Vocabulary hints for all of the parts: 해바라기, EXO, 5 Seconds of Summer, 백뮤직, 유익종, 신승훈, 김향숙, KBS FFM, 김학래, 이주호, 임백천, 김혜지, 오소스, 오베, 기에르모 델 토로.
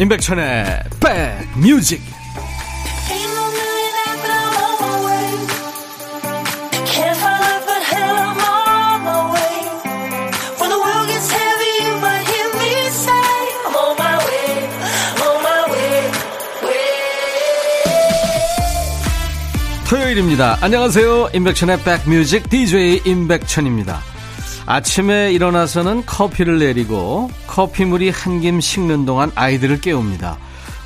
임백천의 백뮤직. 토요일입니다. 안녕하세요. 임백천의 백뮤직 DJ 임백천입니다. 아침에 일어나서는 커피를 내리고 커피물이 한 김 식는 동안 아이들을 깨웁니다.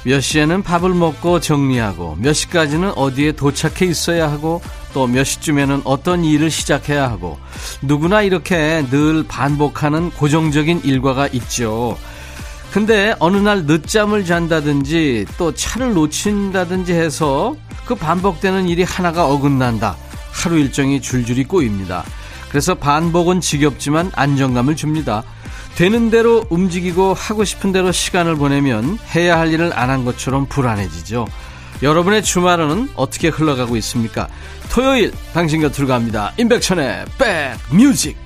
몇 시에는 밥을 먹고 정리하고, 몇 시까지는 어디에 도착해 있어야 하고, 또 몇 시쯤에는 어떤 일을 시작해야 하고, 누구나 이렇게 늘 반복하는 고정적인 일과가 있죠. 근데 어느 날 늦잠을 잔다든지 또 차를 놓친다든지 해서 그 반복되는 일이 하나가 어긋난다. 하루 일정이 줄줄이 꼬입니다. 그래서 반복은 지겹지만 안정감을 줍니다. 되는 대로 움직이고 하고 싶은 대로 시간을 보내면 해야 할 일을 안 한 것처럼 불안해지죠. 여러분의 주말은 어떻게 흘러가고 있습니까? 토요일 당신 곁으로 갑니다. 임백천의 백뮤직.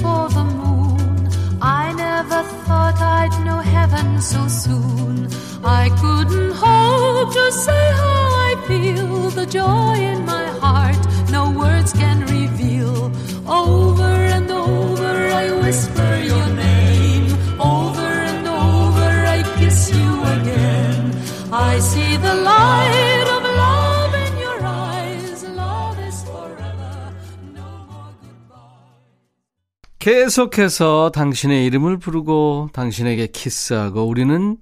For the moon, I never thought I'd know heaven so soon. I couldn't hope to say how I feel, the joy in my heart, no words can reveal. Over and over I whisper your name, over and over I kiss you again. I see the light of love in your eyes, love is forever. 계속해서 당신의 이름을 부르고 당신에게 키스하고, 우리는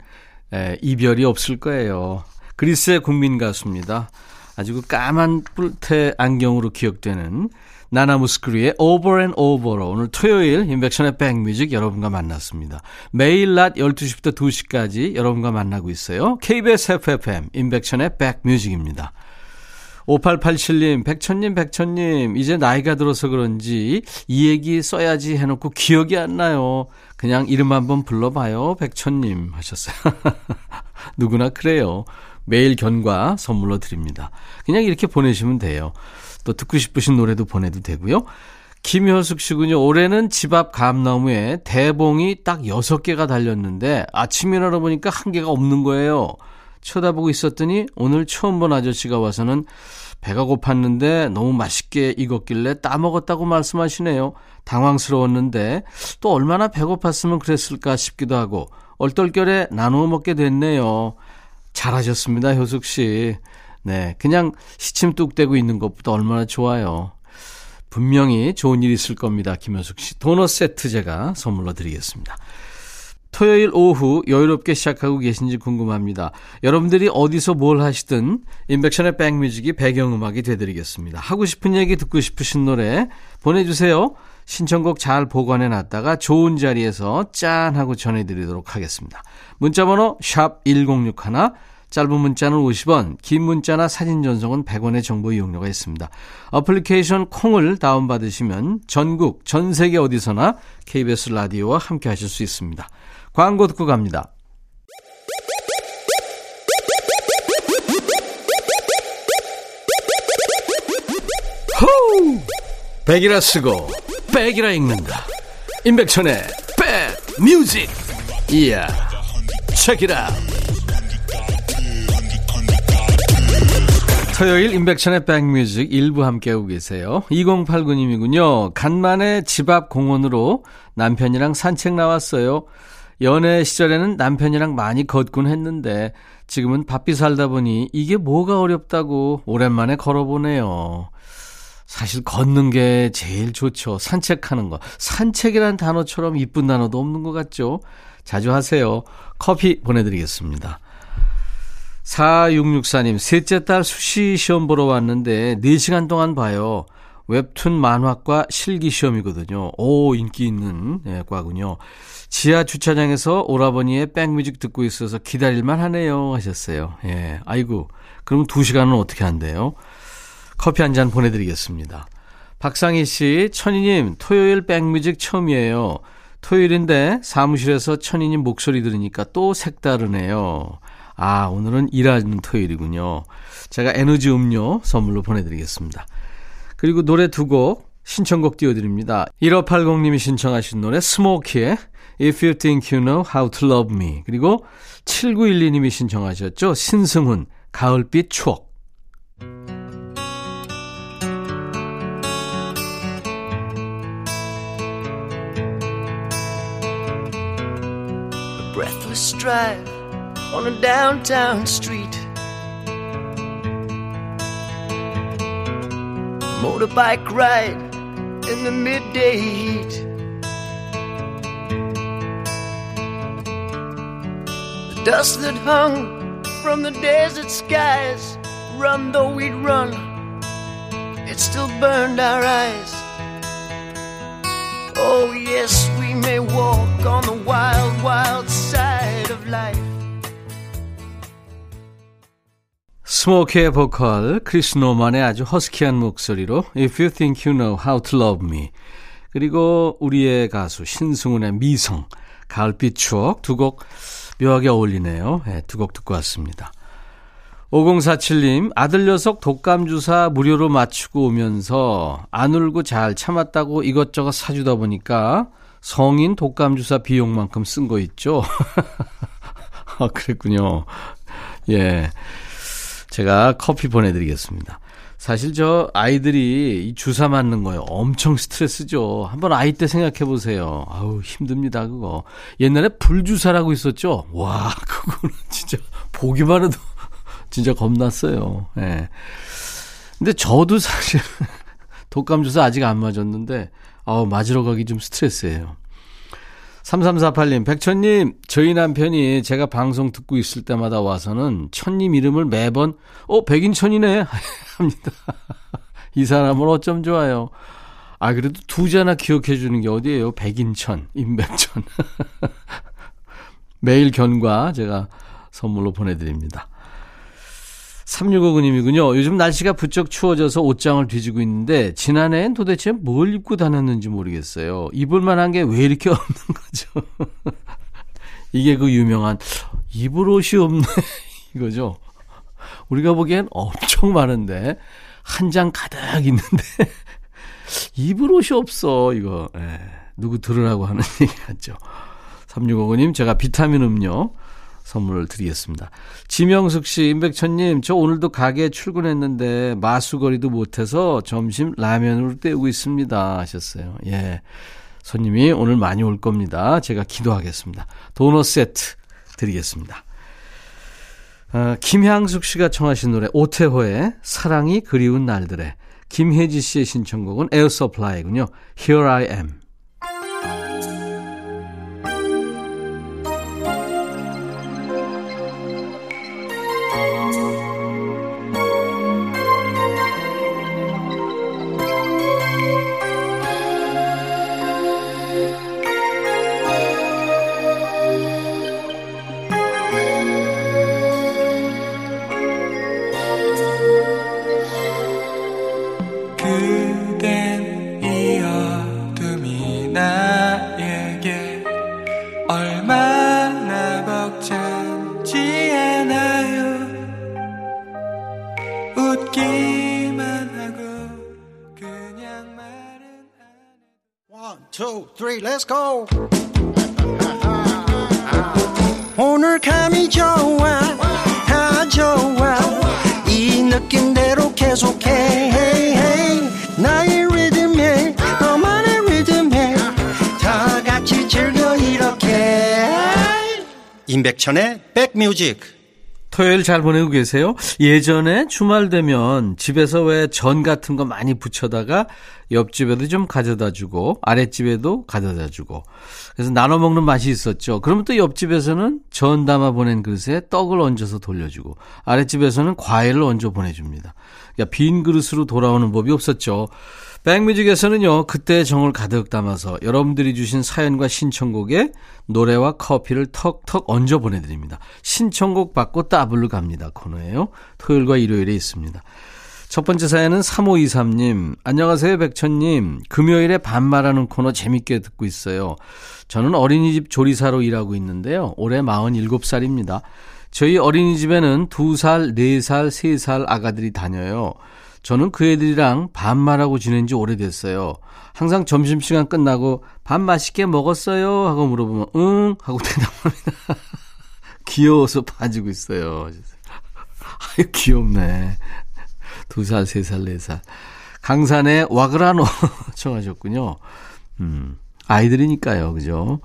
이별이 없을 거예요. 그리스의 국민 가수입니다. 아주 까만 뿔테 안경으로 기억되는 나나무스크루의 Over and Over로 오늘 토요일 인백션의 백뮤직 여러분과 만났습니다. 매일 낮 12시부터 2시까지 여러분과 만나고 있어요. KBS FFM 인백션의 백뮤직입니다. 5887님, 백천님, 이제 나이가 들어서 그런지 이 얘기 써야지 해놓고 기억이 안 나요. 그냥 이름 한번 불러봐요, 백천님 하셨어요. 누구나 그래요. 매일 견과 선물로 드립니다. 그냥 이렇게 보내시면 돼요. 또 듣고 싶으신 노래도 보내도 되고요. 김현숙 씨군요. 올해는 집 앞 감나무에 대봉이 딱 6개가 달렸는데 아침에 열어보니까 한 개가 없는 거예요. 쳐다보고 있었더니 오늘 처음 본 아저씨가 와서는 배가 고팠는데 너무 맛있게 익었길래 따먹었다고 말씀하시네요. 당황스러웠는데 또 얼마나 배고팠으면 그랬을까 싶기도 하고 얼떨결에 나누어 먹게 됐네요. 잘하셨습니다, 효숙 씨. 네, 그냥 시침 뚝대고 있는 것보다 얼마나 좋아요. 분명히 좋은 일 있을 겁니다, 김효숙 씨. 도넛 세트 제가 선물로 드리겠습니다. 토요일 오후 여유롭게 시작하고 계신지 궁금합니다. 여러분들이 어디서 뭘 하시든 인백션의 백뮤직이 배경음악이 되드리겠습니다. 하고 싶은 얘기, 듣고 싶으신 노래 보내주세요. 신청곡 잘 보관해놨다가 좋은 자리에서 짠하고 전해드리도록 하겠습니다. 문자번호 샵 1061, 짧은 문자는 50원, 긴 문자나 사진 전송은 100원의 정보 이용료가 있습니다. 어플리케이션 콩을 다운받으시면 전국, 전 세계 어디서나 KBS 라디오와 함께 하실 수 있습니다. 광고 듣고 갑니다. 호우! 백이라 쓰고 백이라 읽는다. 임백천의 백뮤직. 이야, 책이라. 토요일 임백천의 백뮤직 일부 함께하고 계세요. 2089님이군요. 간만에 집 앞 공원으로 남편이랑 산책 나왔어요. 연애 시절에는 남편이랑 많이 걷곤 했는데 지금은 바삐 살다 보니 이게 뭐가 어렵다고 오랜만에 걸어보네요. 사실 걷는 게 제일 좋죠. 산책하는 거. 산책이란 단어처럼 이쁜 단어도 없는 것 같죠. 자주 하세요. 커피 보내드리겠습니다. 4664님, 셋째 딸 수시 시험 보러 왔는데 4시간 동안 봐요. 웹툰 만화과 실기 시험이거든요. 오, 인기 있는 과군요. 지하 주차장에서 오라버니의 백뮤직 듣고 있어서 기다릴만 하네요 하셨어요. 예, 아이고, 그럼 2시간은 어떻게 한대요? 커피 한 잔 보내드리겠습니다. 박상희 씨, 천희님, 토요일 백뮤직 처음이에요. 토요일인데 사무실에서 천인님 목소리 들으니까 또 색다르네요. 아, 오늘은 일하는 토요일이군요. 제가 에너지 음료 선물로 보내드리겠습니다. 그리고 노래 두 곡 신청곡 띄워드립니다. 1580님이 신청하신 노래 스모키의 If You Think You Know How To Love Me, 그리고 7912님이 신청하셨죠. 신승훈 가을빛 추억. A breathless drive on a downtown street, a motorbike ride in the midday heat, the dust that hung from the desert skies. Run though we'd run, it still burned our eyes. Oh yes, we may walk on the wild, wild side of life. 스모키의 보컬 크리스 노만의 아주 허스키한 목소리로 If You Think You Know How To Love Me, 그리고 우리의 가수 신승훈의 미성, 가을빛 추억, 두 곡 묘하게 어울리네요. 네, 두 곡 듣고 왔습니다. 5047님, 아들 녀석 독감주사 무료로 맞추고 오면서 안 울고 잘 참았다고 이것저것 사주다 보니까 성인 독감주사 비용만큼 쓴 거 있죠. 아, 그랬군요. 예, 제가 커피 보내드리겠습니다. 사실 저 아이들이 이 주사 맞는 거요, 엄청 스트레스죠. 한번 아이 때 생각해 보세요. 아우, 힘듭니다, 그거. 옛날에 불주사라고 있었죠. 와, 그거는 진짜 보기만 해도 진짜 겁났어요. 예. 근데 저도 사실 독감 주사 아직 안 맞았는데 맞으러 가기 좀 스트레스예요. 3348님, 백천님, 저희 남편이 제가 방송 듣고 있을 때마다 와서는 천님 이름을 매번 백인천이네 합니다. 이 사람은 어쩜 좋아요. 아, 그래도 두 자나 기억해 주는 게 어디예요. 백인천, 임백천. 매일 견과 제가 선물로 보내드립니다. 3659님이군요. 요즘 날씨가 부쩍 추워져서 옷장을 뒤지고 있는데 지난해엔 도대체 뭘 입고 다녔는지 모르겠어요. 입을 만한 게 왜 이렇게 없는 거죠. 이게 그 유명한 입을 옷이 없네 이거죠. 우리가 보기엔 엄청 많은데, 한 장 가득 있는데 입을 옷이 없어. 이거 누구 들으라고 하는 얘기 같죠. 3659님, 제가 비타민 음료 선물을 드리겠습니다. 지명숙 씨, 임백천님, 저 오늘도 가게에 출근했는데 마수거리도 못해서 점심 라면으로 때우고 있습니다 하셨어요. 예, 손님이 오늘 많이 올 겁니다. 제가 기도하겠습니다. 도넛 세트 드리겠습니다. 김향숙 씨가 청하신 노래 오태호의 사랑이 그리운 날들에, 김혜지 씨의 신청곡은 에어 서플라이군요. Here I am. Let's go. 오늘 감이 좋아, 다 좋아. 이 느낌대로 계속해. 나의 리듬에, 너만의 리듬에. 다 같이 즐겨 이렇게. 임백천의 백뮤직. 토요일 잘 보내고 계세요? 예전에 주말 되면 집에서 왜 전 같은 거 많이 부쳐다가 옆집에도 좀 가져다주고 아랫집에도 가져다주고 그래서 나눠 먹는 맛이 있었죠. 그러면 또 옆집에서는 전 담아 보낸 그릇에 떡을 얹어서 돌려주고 아랫집에서는 과일을 얹어 보내줍니다. 그러니까 빈 그릇으로 돌아오는 법이 없었죠. 백뮤직에서는요, 그때의 정을 가득 담아서 여러분들이 주신 사연과 신청곡에 노래와 커피를 턱턱 얹어 보내드립니다. 신청곡 받고 따블로 갑니다 코너예요. 토요일과 일요일에 있습니다. 첫 번째 사연은 3523님. 안녕하세요, 백천님. 금요일에 반말하는 코너 재밌게 듣고 있어요. 저는 어린이집 조리사로 일하고 있는데요. 올해 47살입니다. 저희 어린이집에는 2살, 4살, 3살 아가들이 다녀요. 저는 그 애들이랑 반말하고 지낸 지 오래됐어요. 항상 점심시간 끝나고 밥 맛있게 먹었어요? 하고 물어보면 응? 하고 대답합니다. 귀여워서 빠지고 있어요. 아유, 귀엽네. 2살, 3살, 4살. 강산의 와그라노 청하셨군요. 아이들이니까요. 그죠?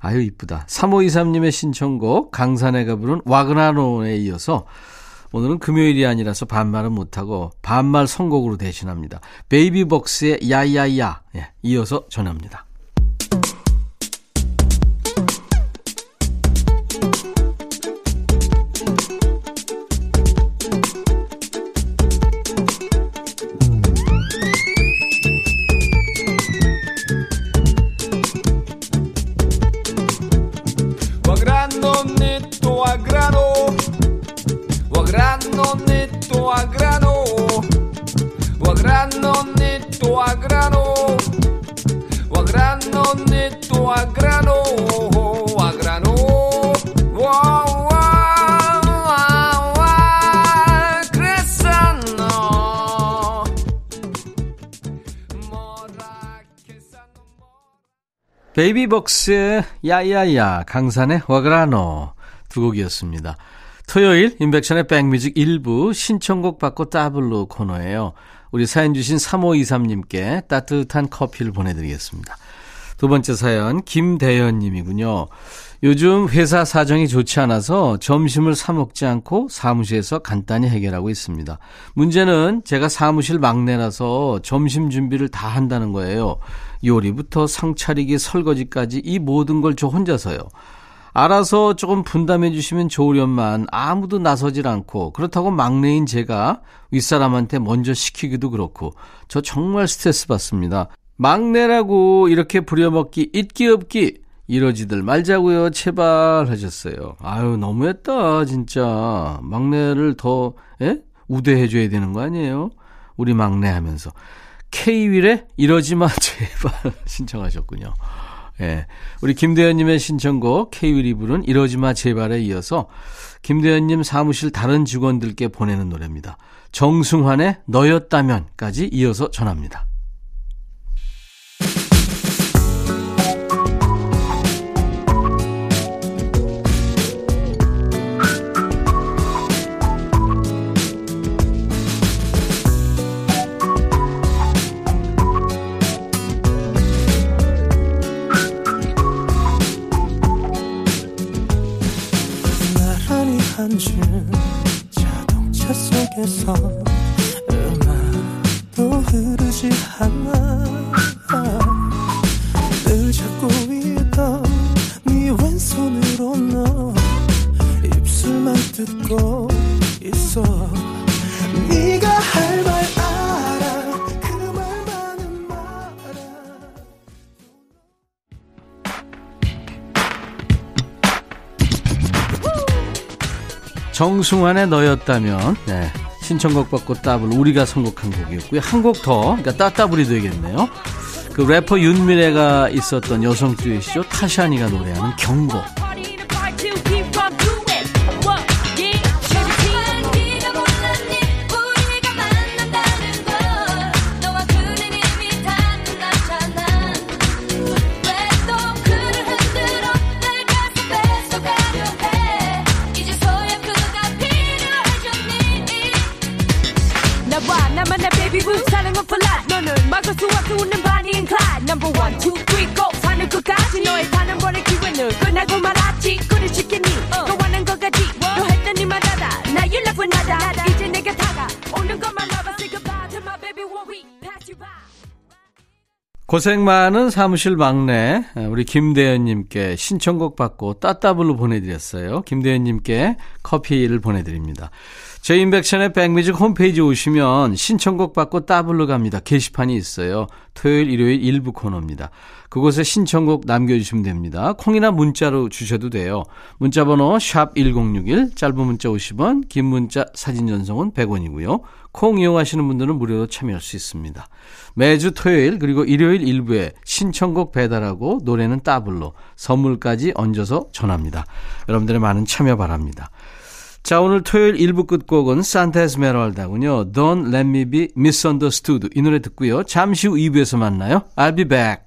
아유, 이쁘다. 3523님의 신청곡 강산애가 부른 와그라노에 이어서 오늘은 금요일이 아니라서 반말은 못하고 반말 선곡으로 대신합니다. 베이비 복스의 야야야. 예, 이어서 전합니다. 베이비복스의 야야야, 강산의 와그라노 두 곡이었습니다. 토요일 임백천의 백뮤직 1부 신청곡 받고 따블로 코너예요. 우리 사연 주신 3523님께 따뜻한 커피를 보내드리겠습니다. 두 번째 사연 김대현님이군요. 요즘 회사 사정이 좋지 않아서 점심을 사 먹지 않고 사무실에서 간단히 해결하고 있습니다. 문제는 제가 사무실 막내라서 점심 준비를 다 한다는 거예요. 요리부터 상 차리기, 설거지까지 이 모든 걸 저 혼자서요. 알아서 조금 분담해 주시면 좋으련만 아무도 나서질 않고, 그렇다고 막내인 제가 윗사람한테 먼저 시키기도 그렇고 저 정말 스트레스 받습니다. 막내라고 이렇게 부려먹기 있기 없기 이러지들 말자고요, 제발 하셨어요. 아유, 너무했다 진짜. 막내를 더 우대해줘야 되는 거 아니에요? 우리 막내 하면서 K윌에 이러지마 제발 신청하셨군요. 예, 우리 김대현님의 신청곡 K윌이 부른 이러지마 제발에 이어서 김대현님 사무실 다른 직원들께 보내는 노래입니다. 정승환의 너였다면까지 이어서 전합니다. 자동차 속에서 음악도 흐르지 않아. 늘 잡고 있던 네 왼손으로 너 입술만 뜯고 있어. 네가 할 말 알아, 그 말만은 말아. 정승환의 너였다면, 네, 신청곡 받고 따블 우리가 선곡한 곡이었고요. 한 곡 더, 그러니까 따따블이 되겠네요. 그 래퍼 윤미래가 있었던 여성 듀엣이죠. 타샤니가 노래하는 경고. 고생 많은 사무실 막내 우리 김대현님께 신청곡 받고 따따블로 보내드렸어요. 김대현님께 커피를 보내드립니다. 저희 임백천의 백뮤직 홈페이지 오시면 신청곡 받고 따블로 갑니다. 게시판이 있어요. 토요일 일요일 일부 코너입니다. 그곳에 신청곡 남겨주시면 됩니다. 콩이나 문자로 주셔도 돼요. 문자번호 샵1061, 짧은 문자 50원, 긴 문자 사진 전송은 100원이고요. 콩 이용하시는 분들은 무료로 참여할 수 있습니다. 매주 토요일 그리고 일요일 일부에 신청곡 배달하고 노래는 따블로 선물까지 얹어서 전합니다. 여러분들의 많은 참여 바랍니다. 자, 오늘 토요일 1부 끝곡은 산타 에스메랄다군요. Don't Let Me Be Misunderstood. 이 노래 듣고요. 잠시 후 2부에서 만나요. I'll be back.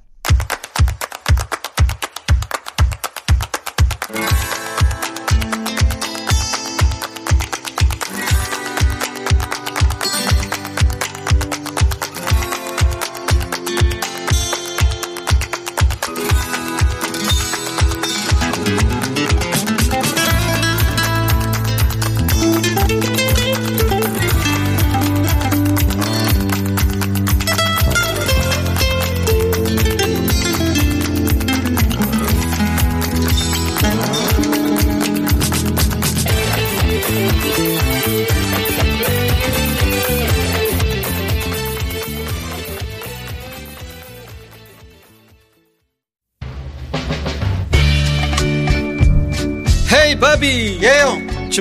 바비 예형 yeah.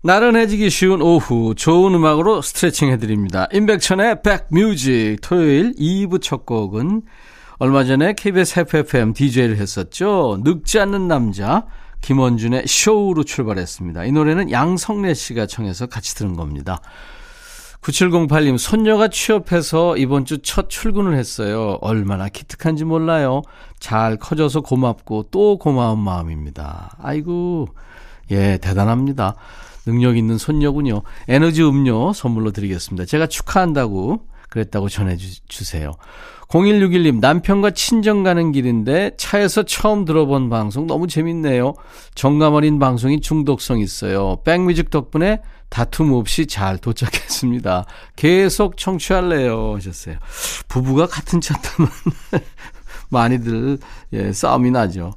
나른해지기 쉬운 오후 좋은 음악으로 스트레칭 해드립니다. 임백천의 백뮤직 토요일 2부 첫 곡은 얼마 전에 KBS FFM DJ를 했었죠. 늙지 않는 남자 김원준의 쇼로 출발했습니다. 이 노래는 양성래 씨가 청해서 같이 들은 겁니다. 9708님 손녀가 취업해서 이번 주 첫 출근을 했어요. 얼마나 기특한지 몰라요. 잘 커져서 고맙고 또 고마운 마음입니다. 아이고 예 대단합니다. 능력 있는 손녀군요. 에너지 음료 선물로 드리겠습니다. 제가 축하한다고 그랬다고 전해주세요. 0161님 남편과 친정 가는 길인데 차에서 처음 들어본 방송 너무 재밌네요. 정감 어린 방송이 중독성 있어요. 백뮤직 덕분에 다툼 없이 잘 도착했습니다. 계속 청취할래요 하셨어요. 부부가 같은 차 타면 많이들 예, 싸움이 나죠.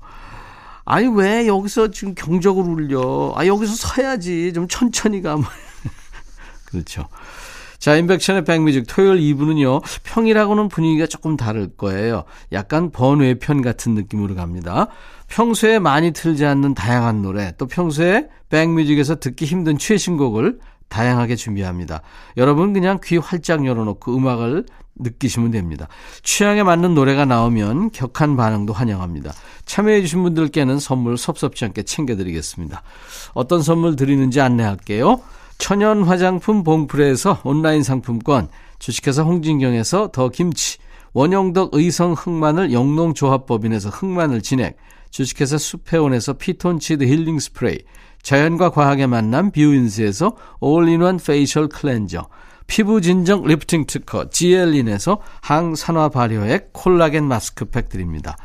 아니 왜 여기서 지금 경적을 울려. 아 여기서 서야지. 좀 천천히 가면. 그렇죠. 자 임백천의 백뮤직 토요일 2부는요. 평일하고는 분위기가 조금 다를 거예요. 약간 번외편 같은 느낌으로 갑니다. 평소에 많이 틀지 않는 다양한 노래 또 평소에 백뮤직에서 듣기 힘든 최신곡을 다양하게 준비합니다. 여러분 그냥 귀 활짝 열어놓고 음악을 느끼시면 됩니다. 취향에 맞는 노래가 나오면 격한 반응도 환영합니다. 참여해 주신 분들께는 선물 섭섭지 않게 챙겨드리겠습니다. 어떤 선물 드리는지 안내할게요. 천연 화장품 봉프레에서 온라인 상품권, 주식회사 홍진경에서 더 김치, 원영덕 의성 흑마늘 영농조합법인에서 흑마늘 진액, 주식회사 수페온에서 피톤치드 힐링 스프레이, 자연과 과학의 만남 뷰인스에서 올인원 페이셜 클렌저, 피부진정 리프팅 특허 지엘린에서 항산화 발효액 콜라겐 마스크팩 드립니다.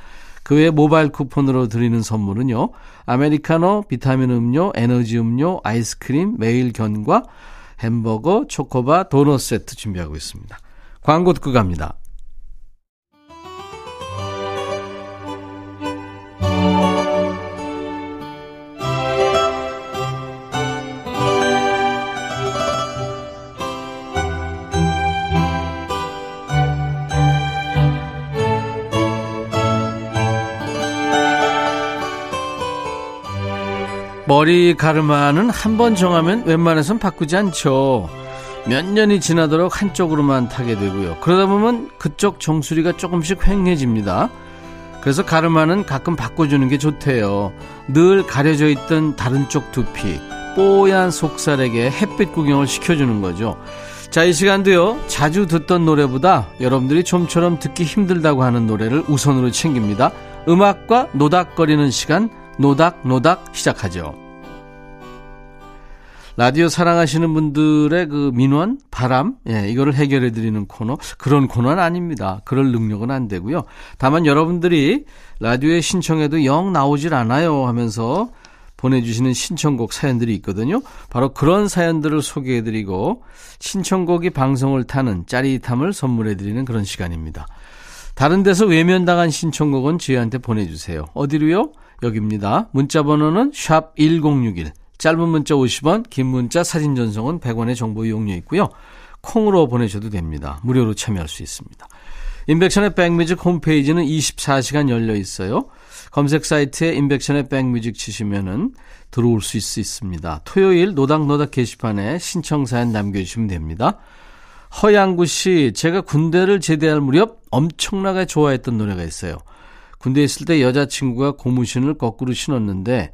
그 외 모바일 쿠폰으로 드리는 선물은요. 아메리카노, 비타민 음료, 에너지 음료, 아이스크림, 매일 견과, 햄버거, 초코바, 도넛 세트 준비하고 있습니다. 광고 듣고 갑니다. 머리 가르마는 한 번 정하면 웬만해선 바꾸지 않죠. 몇 년이 지나도록 한쪽으로만 타게 되고요. 그러다 보면 그쪽 정수리가 조금씩 휑해집니다. 그래서 가르마는 가끔 바꿔주는 게 좋대요. 늘 가려져 있던 다른 쪽 두피, 뽀얀 속살에게 햇빛 구경을 시켜주는 거죠. 자, 이 시간도요, 자주 듣던 노래보다 여러분들이 좀처럼 듣기 힘들다고 하는 노래를 우선으로 챙깁니다. 음악과 노닥거리는 시간, 노닥노닥 시작하죠. 라디오 사랑하시는 분들의 그 민원, 바람, 예, 이거를 해결해드리는 코너, 그런 코너는 아닙니다. 그럴 능력은 안 되고요. 다만 여러분들이 라디오에 신청해도 영 나오질 않아요 하면서 보내주시는 신청곡 사연들이 있거든요. 바로 그런 사연들을 소개해드리고 신청곡이 방송을 타는 짜릿함을 선물해드리는 그런 시간입니다. 다른 데서 외면당한 신청곡은 저희한테 보내주세요. 어디로요? 여기입니다. 문자번호는 샵1061, 짧은 문자 50원, 긴 문자 사진 전송은 100원의 정보 이용료 있고요. 콩으로 보내셔도 됩니다. 무료로 참여할 수 있습니다. 인백션의 백뮤직 홈페이지는 24시간 열려 있어요. 검색 사이트에 인백션의 백뮤직 치시면은 들어올 수 있습니다. 토요일 노닥노닥 게시판에 신청사연 남겨주시면 됩니다. 허양구 씨, 제가 군대를 제대할 무렵 엄청나게 좋아했던 노래가 있어요. 군대에 있을 때 여자친구가 고무신을 거꾸로 신었는데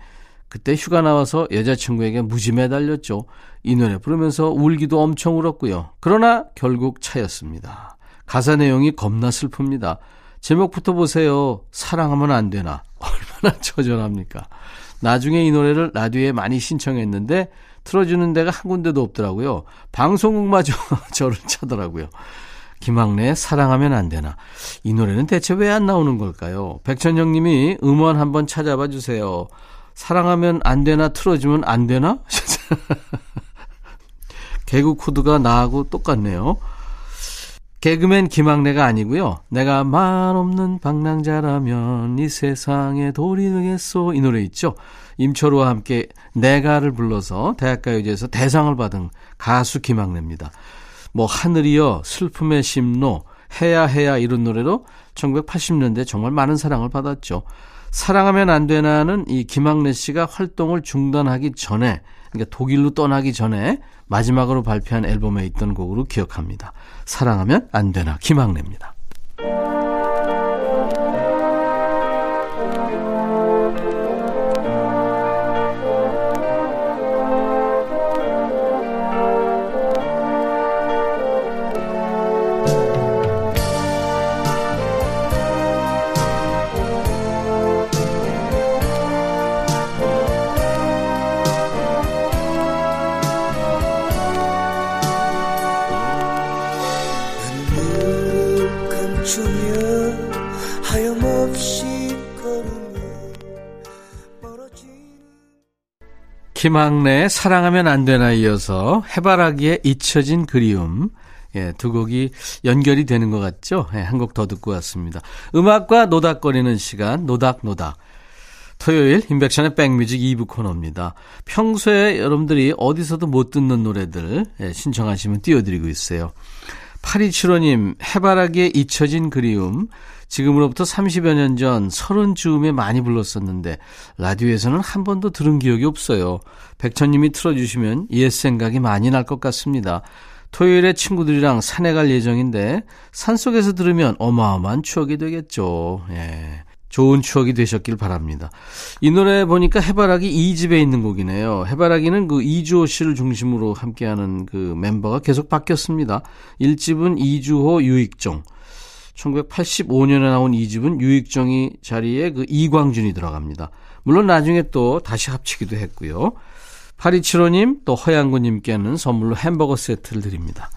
그때 휴가 나와서 여자친구에게 무지 매달렸죠. 이 노래 부르면서 울기도 엄청 울었고요. 그러나 결국 차였습니다. 가사 내용이 겁나 슬픕니다. 제목부터 보세요. 사랑하면 안 되나. 얼마나 처절합니까. 나중에 이 노래를 라디오에 많이 신청했는데 틀어주는 데가 한 군데도 없더라고요. 방송국마저 저를 차더라고요. 김학래 사랑하면 안 되나. 이 노래는 대체 왜 안 나오는 걸까요? 백천형님이 음원 한번 찾아봐 주세요. 사랑하면 안 되나 틀어주면 안 되나? 개그 코드가 나하고 똑같네요. 개그맨 김학래가 아니고요. 내가 말 없는 방랑자라면 이 세상에 돌이 되겠소. 이 노래 있죠. 임철우와 함께 내가를 불러서 대학가요제에서 대상을 받은 가수 김학래입니다. 뭐 하늘이여, 슬픔의 심로, 해야 이런 노래로 1980년대 정말 많은 사랑을 받았죠. 사랑하면 안 되나는 이 김학래 씨가 활동을 중단하기 전에, 그러니까 독일로 떠나기 전에 마지막으로 발표한 앨범에 있던 곡으로 기억합니다. 사랑하면 안 되나, 김학래입니다. 김학래의 사랑하면 안 되나 이어서 해바라기의 잊혀진 그리움, 예, 두 곡이 연결이 되는 것 같죠? 예, 한 곡 더 듣고 왔습니다. 음악과 노닥거리는 시간, 노닥노닥. 토요일 임백천의 백뮤직 2부 코너입니다. 평소에 여러분들이 어디서도 못 듣는 노래들, 예, 신청하시면 띄워드리고 있어요. 8275님, 해바라기의 잊혀진 그리움. 지금으로부터 30여 년 전 30쯤에 많이 불렀었는데 라디오에서는 한 번도 들은 기억이 없어요. 백천님이 틀어주시면 옛 생각이 많이 날 것 같습니다. 토요일에 친구들이랑 산에 갈 예정인데 산속에서 들으면 어마어마한 추억이 되겠죠. 예, 좋은 추억이 되셨길 바랍니다. 이 노래 보니까 해바라기 2집에 있는 곡이네요. 해바라기는 그 이주호 씨를 중심으로 함께하는 그 멤버가 계속 바뀌었습니다. 1집은 이주호, 유익종. 1985년에 나온 2집은 유익종이 자리에 그 이광준이 들어갑니다. 물론 나중에 또 다시 합치기도 했고요. 8275님 또 허양구님께는 선물로 햄버거 세트를 드립니다.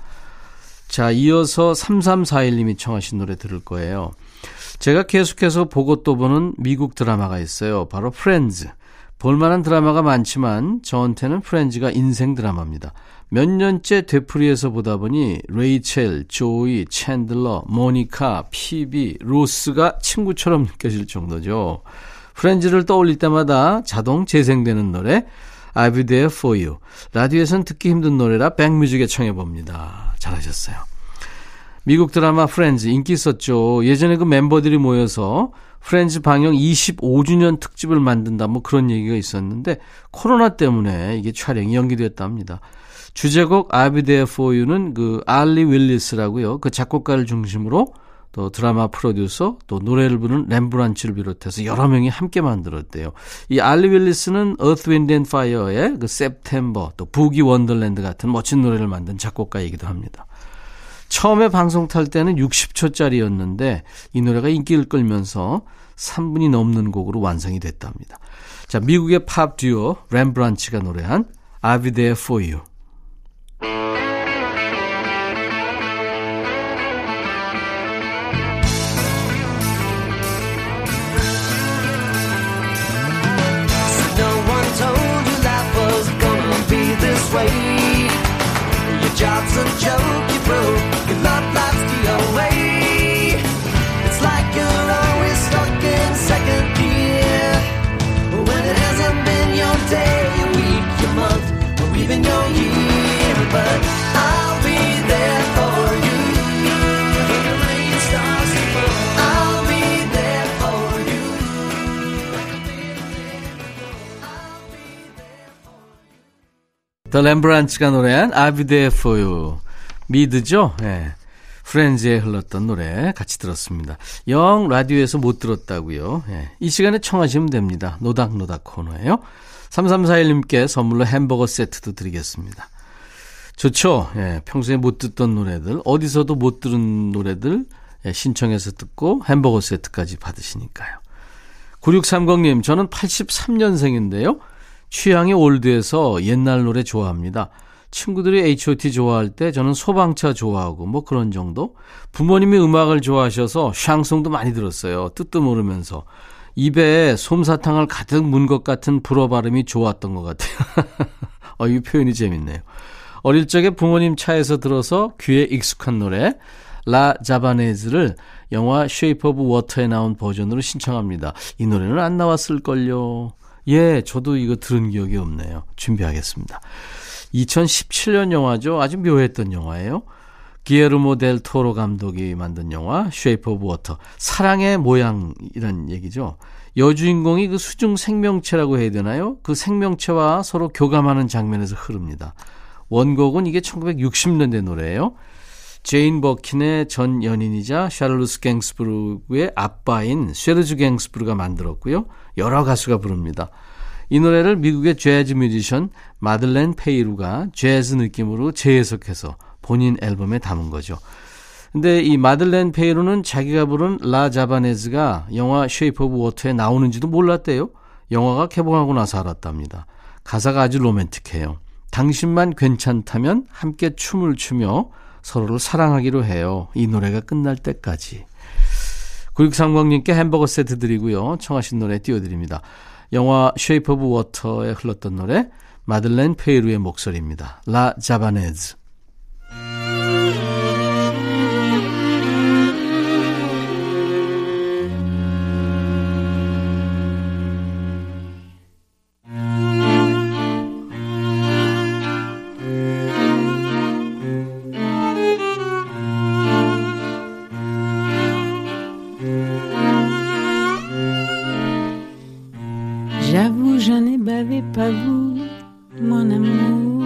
자, 이어서 3341님이 청하신 노래 들을 거예요. 제가 계속해서 보고 또 보는 미국 드라마가 있어요. 바로 프렌즈. 볼만한 드라마가 많지만 저한테는 프렌즈가 인생 드라마입니다. 몇 년째 되풀이해서 보다 보니 레이첼, 조이, 챈들러, 모니카, 피비, 로스가 친구처럼 느껴질 정도죠. 프렌즈를 떠올릴 때마다 자동 재생되는 노래 I'll be there for you. 라디오에선 듣기 힘든 노래라 백뮤직에 청해봅니다. 잘하셨어요. 미국 드라마 프렌즈 인기 있었죠. 예전에 그 멤버들이 모여서 프렌즈 방영 25주년 특집을 만든다 뭐 그런 얘기가 있었는데 코로나 때문에 이게 촬영이 연기됐답니다. 주제곡 I'll Be There For You는 그 알리 윌리스라고요. 그 작곡가를 중심으로 또 드라마 프로듀서 또 노래를 부르는 렘브란치를 비롯해서 여러 명이 함께 만들었대요. 이 알리 윌리스는 Earth, Wind and Fire의 그 September 또 부기 원더랜드 같은 멋진 노래를 만든 작곡가이기도 합니다. 처음에 방송 탈 때는 60초짜리였는데 이 노래가 인기를 끌면서 3분이 넘는 곡으로 완성이 됐답니다. 자, 미국의 팝 듀오 렘브란치가 노래한 I'll Be There For You. Your job's a joke, you broke. Your love life's the away. It's like you're always stuck in second gear when it hasn't been your day, your week, your month, or even your year. But I'll be there for you. When the rain starts to fall, I'll be there for you. I'll be there for you. 더 렘브란츠가 노래한 I'll be there for you. 미드죠? 네. 프렌즈에 흘렀던 노래 같이 들었습니다. 영 라디오에서 못 들었다고요. 네. 이 시간에 청하시면 됩니다. 노닥노닥 코너예요. 3341님께 선물로 햄버거 세트도 드리겠습니다. 좋죠? 네. 평소에 못 듣던 노래들, 어디서도 못 들은 노래들 신청해서 듣고 햄버거 세트까지 받으시니까요. 9630님, 저는 83년생인데요. 취향이 올드해서 옛날 노래 좋아합니다. 친구들이 H.O.T. 좋아할 때 저는 소방차 좋아하고 뭐 그런 정도. 부모님이 음악을 좋아하셔서 샹송도 많이 들었어요. 뜻도 모르면서. 입에 솜사탕을 가득 문 것 같은 불어 발음이 좋았던 것 같아요. 이 표현이 재밌네요. 어릴 적에 부모님 차에서 들어서 귀에 익숙한 노래 라 자바네즈를 영화 Shape of Water에 나온 버전으로 신청합니다. 이 노래는 안 나왔을걸요. 예, 저도 이거 들은 기억이 없네요. 준비하겠습니다. 2017년 영화죠. 아주 묘했던 영화예요. 기에르모 델 토로 감독이 만든 영화 Shape of Water. 사랑의 모양이란 얘기죠. 여주인공이 그 수중 생명체라고 해야 되나요? 그 생명체와 서로 교감하는 장면에서 흐릅니다. 원곡은 이게 1960년대 노래예요. 제인 버킨의 전 연인이자 샤를루스 갱스부르의 아빠인 쉐르주 갱스부르가 만들었고요. 여러 가수가 부릅니다. 이 노래를 미국의 재즈 뮤지션 마들렌 페이루가 재즈 느낌으로 재해석해서 본인 앨범에 담은 거죠. 근데 이 마들렌 페이루는 자기가 부른 라 자바네즈가 영화 Shape of Water에 나오는지도 몰랐대요. 영화가 개봉하고 나서 알았답니다. 가사가 아주 로맨틱해요. 당신만 괜찮다면 함께 춤을 추며 서로를 사랑하기로 해요. 이 노래가 끝날 때까지. 9630님께 햄버거 세트 드리고요. 청하신 노래 띄워드립니다. 영화 Shape of Water에 흘렀던 노래 마들렌 페이루의 목소리입니다. 라 자바네즈. Pas vous, mon amour,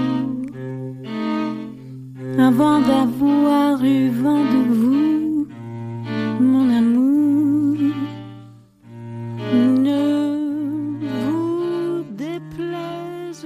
avant d'avoir eu vent de vous, mon amour, ne vous déplaise.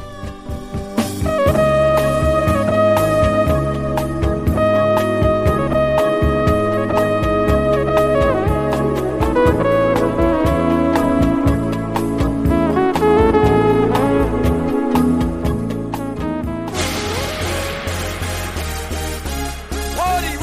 Party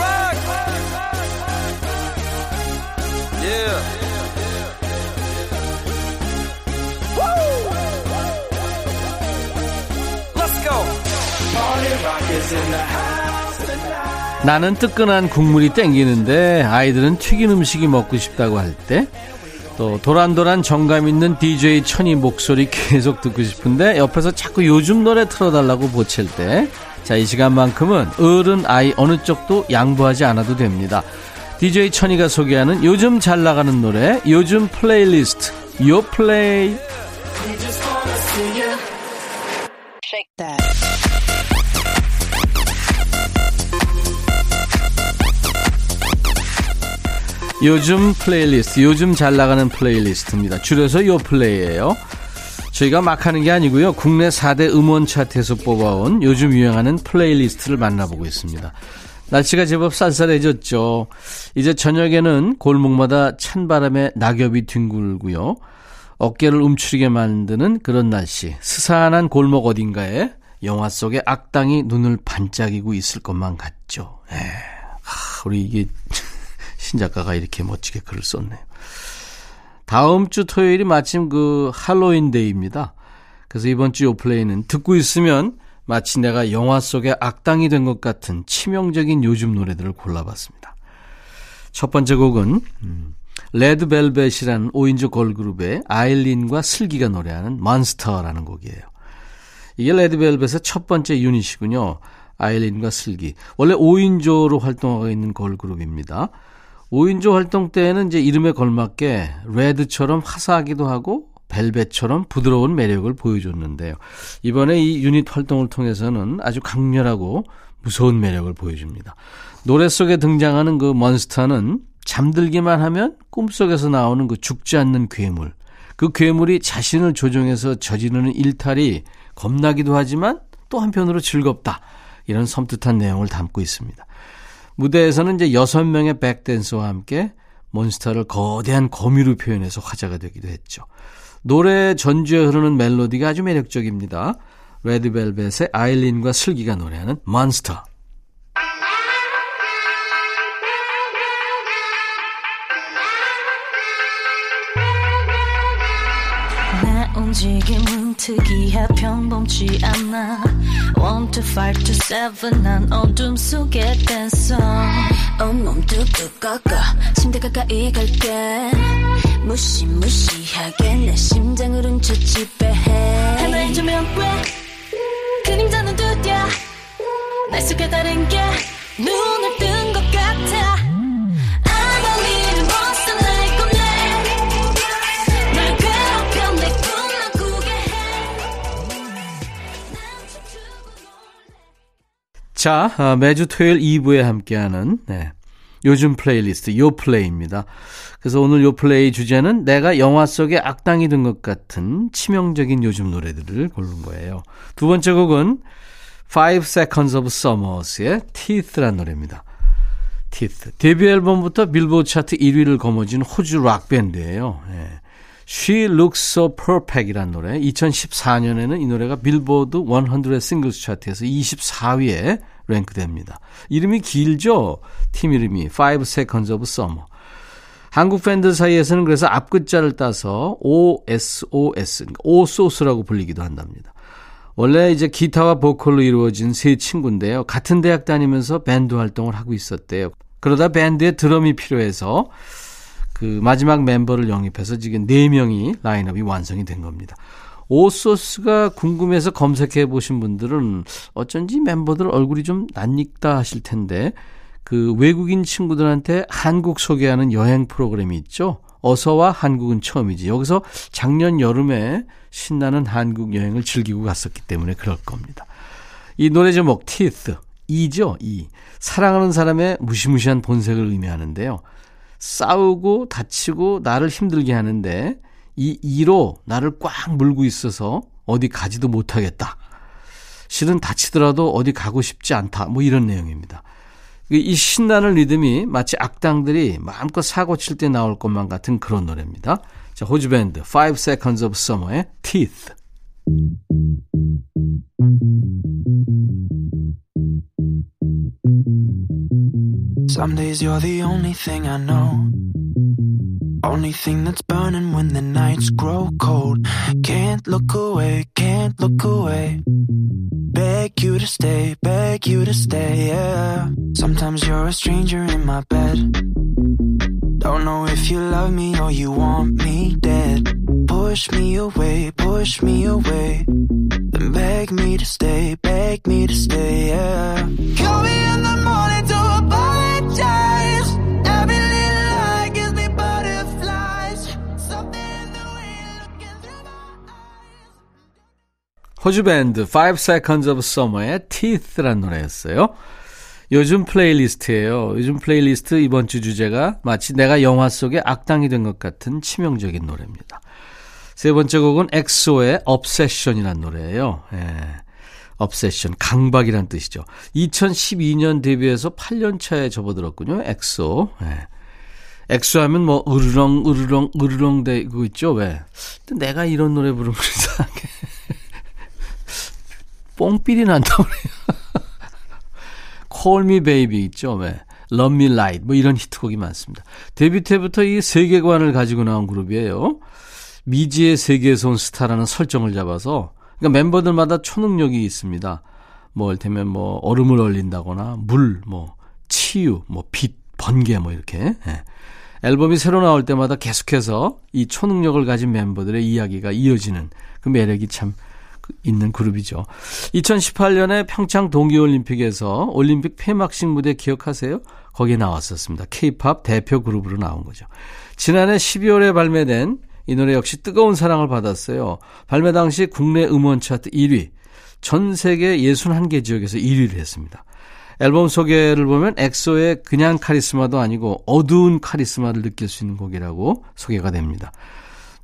rock is in the house tonight. 나는 뜨끈한 국물이 땡기는데 아이들은 튀긴 음식이 먹고 싶다고 할 때, 또 도란도란 정감 있는 DJ 천이 목소리 계속 듣고 싶은데 옆에서 자꾸 요즘 노래 틀어달라고 보챌 때, 자, 이 시간만큼은 어른 아이 어느 쪽도 양보하지 않아도 됩니다. DJ 천이가 소개하는 요즘 잘 나가는 노래, 요즘 플레이리스트, 요 플레이. 요즘 플레이리스트, 요즘 잘 나가는 플레이리스트입니다. 줄여서 요 플레이예요. 저희가 막 하는 게 아니고요, 국내 4대 음원 차트에서 뽑아온 요즘 유행하는 플레이리스트를 만나보고 있습니다. 날씨가 제법 쌀쌀해졌죠. 이제 저녁에는 골목마다 찬바람에 낙엽이 뒹굴고요, 어깨를 움츠리게 만드는 그런 날씨. 스산한 골목 어딘가에 영화 속의 악당이 눈을 반짝이고 있을 것만 같죠. 우리 이게 신작가가 이렇게 멋지게 글을 썼네요. 다음 주 토요일이 마침 그 할로윈데이입니다. 그래서 이번 주 요플레이는 듣고 있으면 마치 내가 영화 속의 악당이 된 것 같은 치명적인 요즘 노래들을 골라봤습니다. 첫 번째 곡은 레드벨벳이라는 5인조 걸그룹의 아일린과 슬기가 노래하는 몬스터라는 곡이에요. 이게 레드벨벳의 첫 번째 유닛이군요. 아일린과 슬기. 원래 5인조로 활동하고 있는 걸그룹입니다. 5인조 활동 때에는 이제 이름에 걸맞게 레드처럼 화사하기도 하고 벨벳처럼 부드러운 매력을 보여줬는데요. 이번에 이 유닛 활동을 통해서는 아주 강렬하고 무서운 매력을 보여줍니다. 노래 속에 등장하는 그 몬스터는 잠들기만 하면 꿈속에서 나오는 그 죽지 않는 괴물. 그 괴물이 자신을 조종해서 저지르는 일탈이 겁나기도 하지만 또 한편으로 즐겁다. 이런 섬뜩한 내용을 담고 있습니다. 무대에서는 이제 6명의 백댄서와 함께 몬스터를 거대한 거미로 표현해서 화제가 되기도 했죠. 노래 전주에 흐르는 멜로디가 아주 매력적입니다. 레드벨벳의 아일린과 슬기가 노래하는 몬스터. 나 움직임은 특이해 평범치 않아 1, 2, 5, 2, 7 난 어둠 속에 댄서 온몸 뚝뚝 꺾어 침대 가까이 갈게 무시무시하게 내 심장을 훔쳐 지배해 하나의 조명 왜 그림자는 두드려 날 속에 다른 게 눈을 뜬 것 같아 자, 매주 토요일 2부에 함께하는 요즘 플레이리스트 요플레이입니다. 그래서 오늘 요플레이 주제는 내가 영화 속의 악당이 된 것 같은 치명적인 요즘 노래들을 고른 거예요. 두 번째 곡은 5 Seconds of Summer의 Teeth라는 노래입니다. Teeth. 데뷔 앨범부터 빌보드 차트 1위를 거머쥔 호주 락밴드예요. She Looks So Perfect이라는 노래, 2014년에는 이 노래가 빌보드 100 싱글스 차트에서 24위에 랭크됩니다. 이름이 길죠? 팀 이름이 5 Seconds of Summer. 한국 팬들 사이에서는 그래서 앞글자를 따서 OSOS, 오소스라고 불리기도 한답니다. 원래 이제 기타와 보컬로 이루어진 세 친구인데요, 같은 대학 다니면서 밴드 활동을 하고 있었대요. 그러다 밴드에 드럼이 필요해서 그 마지막 멤버를 영입해서 지금 4명이 라인업이 완성이 된 겁니다. 오소스가 궁금해서 검색해 보신 분들은 어쩐지 멤버들 얼굴이 좀 낯익다 하실 텐데, 그 외국인 친구들한테 한국 소개하는 여행 프로그램이 있죠. 어서와 한국은 처음이지. 여기서 작년 여름에 신나는 한국 여행을 즐기고 갔었기 때문에 그럴 겁니다. 이 노래 제목 Teeth, 이죠. 이 사랑하는 사람의 무시무시한 본색을 의미하는데요, 싸우고 다치고 나를 힘들게 하는데 이 이로 나를 꽉 물고 있어서 어디 가지도 못하겠다. 실은 다치더라도 어디 가고 싶지 않다. 뭐 이런 내용입니다. 이 신나는 리듬이 마치 악당들이 마음껏 사고 칠 때 나올 것만 같은 그런 노래입니다. 자, 호주 밴드 5 Seconds of Summer의 Teeth. Some days you're the only thing I know Only thing that's burning when the nights grow cold Can't look away, can't look away Beg you to stay, beg you to stay, yeah. Sometimes you're a stranger in my bed. Don't know if you love me or you want me dead. Push me away, push me away. Then beg me to stay, yeah. Call me in the morning to apologize. Every little lie gives me butterflies. Something that we look through my eyes. 호주 밴드 5 Seconds of Summer의 Teeth라는 노래였어요. 요즘 플레이리스트예요. 요즘 플레이리스트 이번 주 주제가 마치 내가 영화 속에 악당이 된 것 같은 치명적인 노래입니다. 세 번째 곡은 엑소의 Obsession이라는 노래예요. 예. Obsession, 강박이란 뜻이죠. 2012년 데뷔해서 8년 차에 접어들었군요. 엑소. 예. 엑소 하면 뭐 으르렁 으르렁 으르렁 되고 있죠. 왜? 근데 내가 이런 노래 부르면 이상하게 뽕삐리 난다고 그래요. Call Me Baby 있죠. 왜? Love Me Light 뭐 이런 히트곡이 많습니다. 데뷔 때부터 이 세계관을 가지고 나온 그룹이에요. 미지의 세계에서 온 스타라는 설정을 잡아서 그러니까 멤버들마다 초능력이 있습니다. 뭐 이를테면 뭐 얼음을 얼린다거나 물, 뭐 치유, 뭐 빛, 번개 뭐 이렇게. 예. 앨범이 새로 나올 때마다 계속해서 이 초능력을 가진 멤버들의 이야기가 이어지는 그 매력이 참 있는 그룹이죠. 2018년에 평창 동계올림픽에서 올림픽 폐막식 무대 기억하세요? 거기에 나왔었습니다. K-POP 대표 그룹으로 나온 거죠. 지난해 12월에 발매된 이 노래 역시 뜨거운 사랑을 받았어요. 발매 당시 국내 음원 차트 1위, 전 세계 61개 지역에서 1위를 했습니다. 앨범 소개를 보면 엑소의 그냥 카리스마도 아니고 어두운 카리스마를 느낄 수 있는 곡이라고 소개가 됩니다.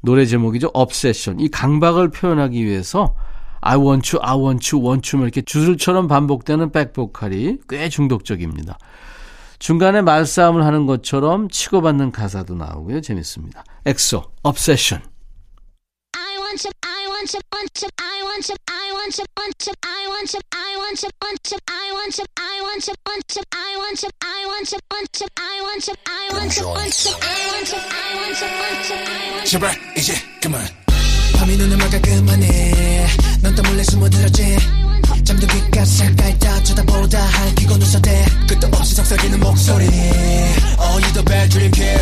노래 제목이죠. Obsession. 이 강박을 표현하기 위해서 I want you, I want you, want you 이렇게 주술처럼 반복되는 백보컬이 꽤 중독적입니다. 중간에 말싸움을 하는 것처럼 치고받는 가사도 나오고요. 재밌습니다. 엑소, Obsession. I want you, I want you, want you, I want you, I want you, want you, I want you, I want you, want you, I want you, I want you, want you, I want you, I want you, want you, I want you, I want you, want you, I want you, I want you, want you, I want you. 제발 이제 그만. 밤이 눈을 막아 그만해. 넌 또 몰래 숨어들었지. 잠든 빛과 색깔 다 쳐다보다 할퀴고 눈사대 끝도 없이 속삭이는 목소리 Oh you the bad dream kid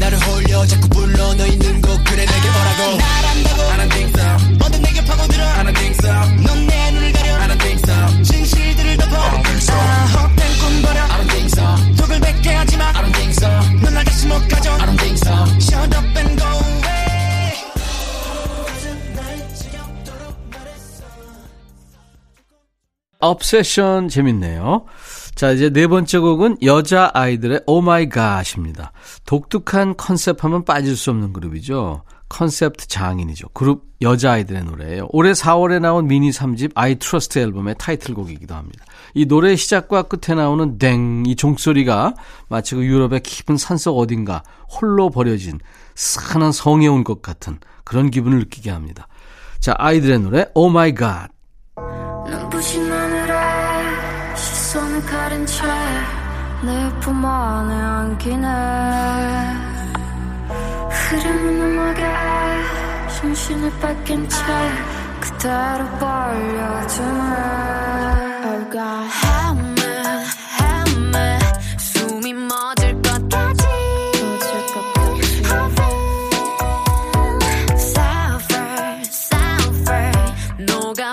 나를 홀려 자꾸 불러 너 있는 곳 그래 내게 오라고 날 안다고 I don't think so 뭐든 내게 파고들어 I don't think so 넌 내 눈을 가려 I don't think so 진실들을 덮어 I don't think so 헛된 꿈 버려 I don't think so 독을 뱉게 하지마 I don't think so 넌 날 다시 못 가져 I don't think so Shut up and go away Obsession 재밌네요. 자, 이제 네 번째 곡은 여자아이들의 Oh My God입니다. 독특한 컨셉하면 빠질 수 없는 그룹이죠. 컨셉트 장인이죠. 그룹 여자아이들의 노래예요. 올해 4월에 나온 미니 3집 I Trust 앨범의 타이틀곡이기도 합니다. 이 노래의 시작과 끝에 나오는 댕, 이 종소리가 마치 그 유럽의 깊은 산속 어딘가 홀로 버려진 산한 성에 온 것 같은 그런 기분을 느끼게 합니다. 자, 아이들의 노래 Oh My God. 눈부신 하늘에 시선을 가린 채 내 품 안에 안기네 흐르는 음악에 정신을 뺏긴 채 그대로 벌려주네 Oh God help me 숨이 멎을 것 같아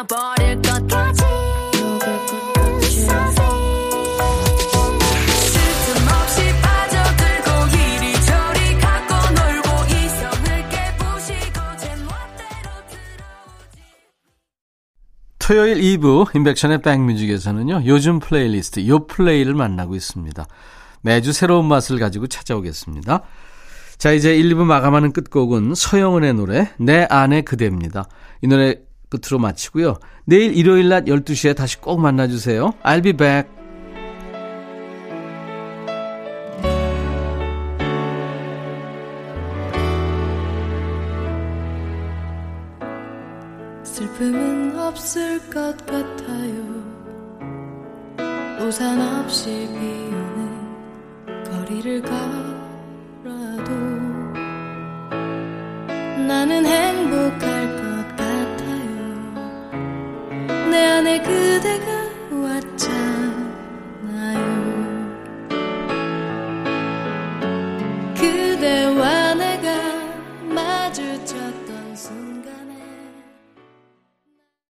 버릴 것 같지 쓸틈없이 빠져들고 이리저리 갖고 놀고 이성을 깨부시고 제 멋대로 들어오지 토요일 2부 임백천의 백뮤직에서는요 요즘 플레이리스트 요플레이를 만나고 있습니다. 매주 새로운 맛을 가지고 찾아오겠습니다. 자 이제 1, 2부 마감하는 끝곡은 서영은의 노래 내 안에 그대입니다. 이 노래 끝으로 마치고요. 내일 일요일 낮 12시에 다시 꼭 만나주세요. I'll be back. 슬픔은 없을 것 같아요. 우산 없이 비오는 거리를 걸어도 나는 행복할 것 같아요. 내 안에 그대가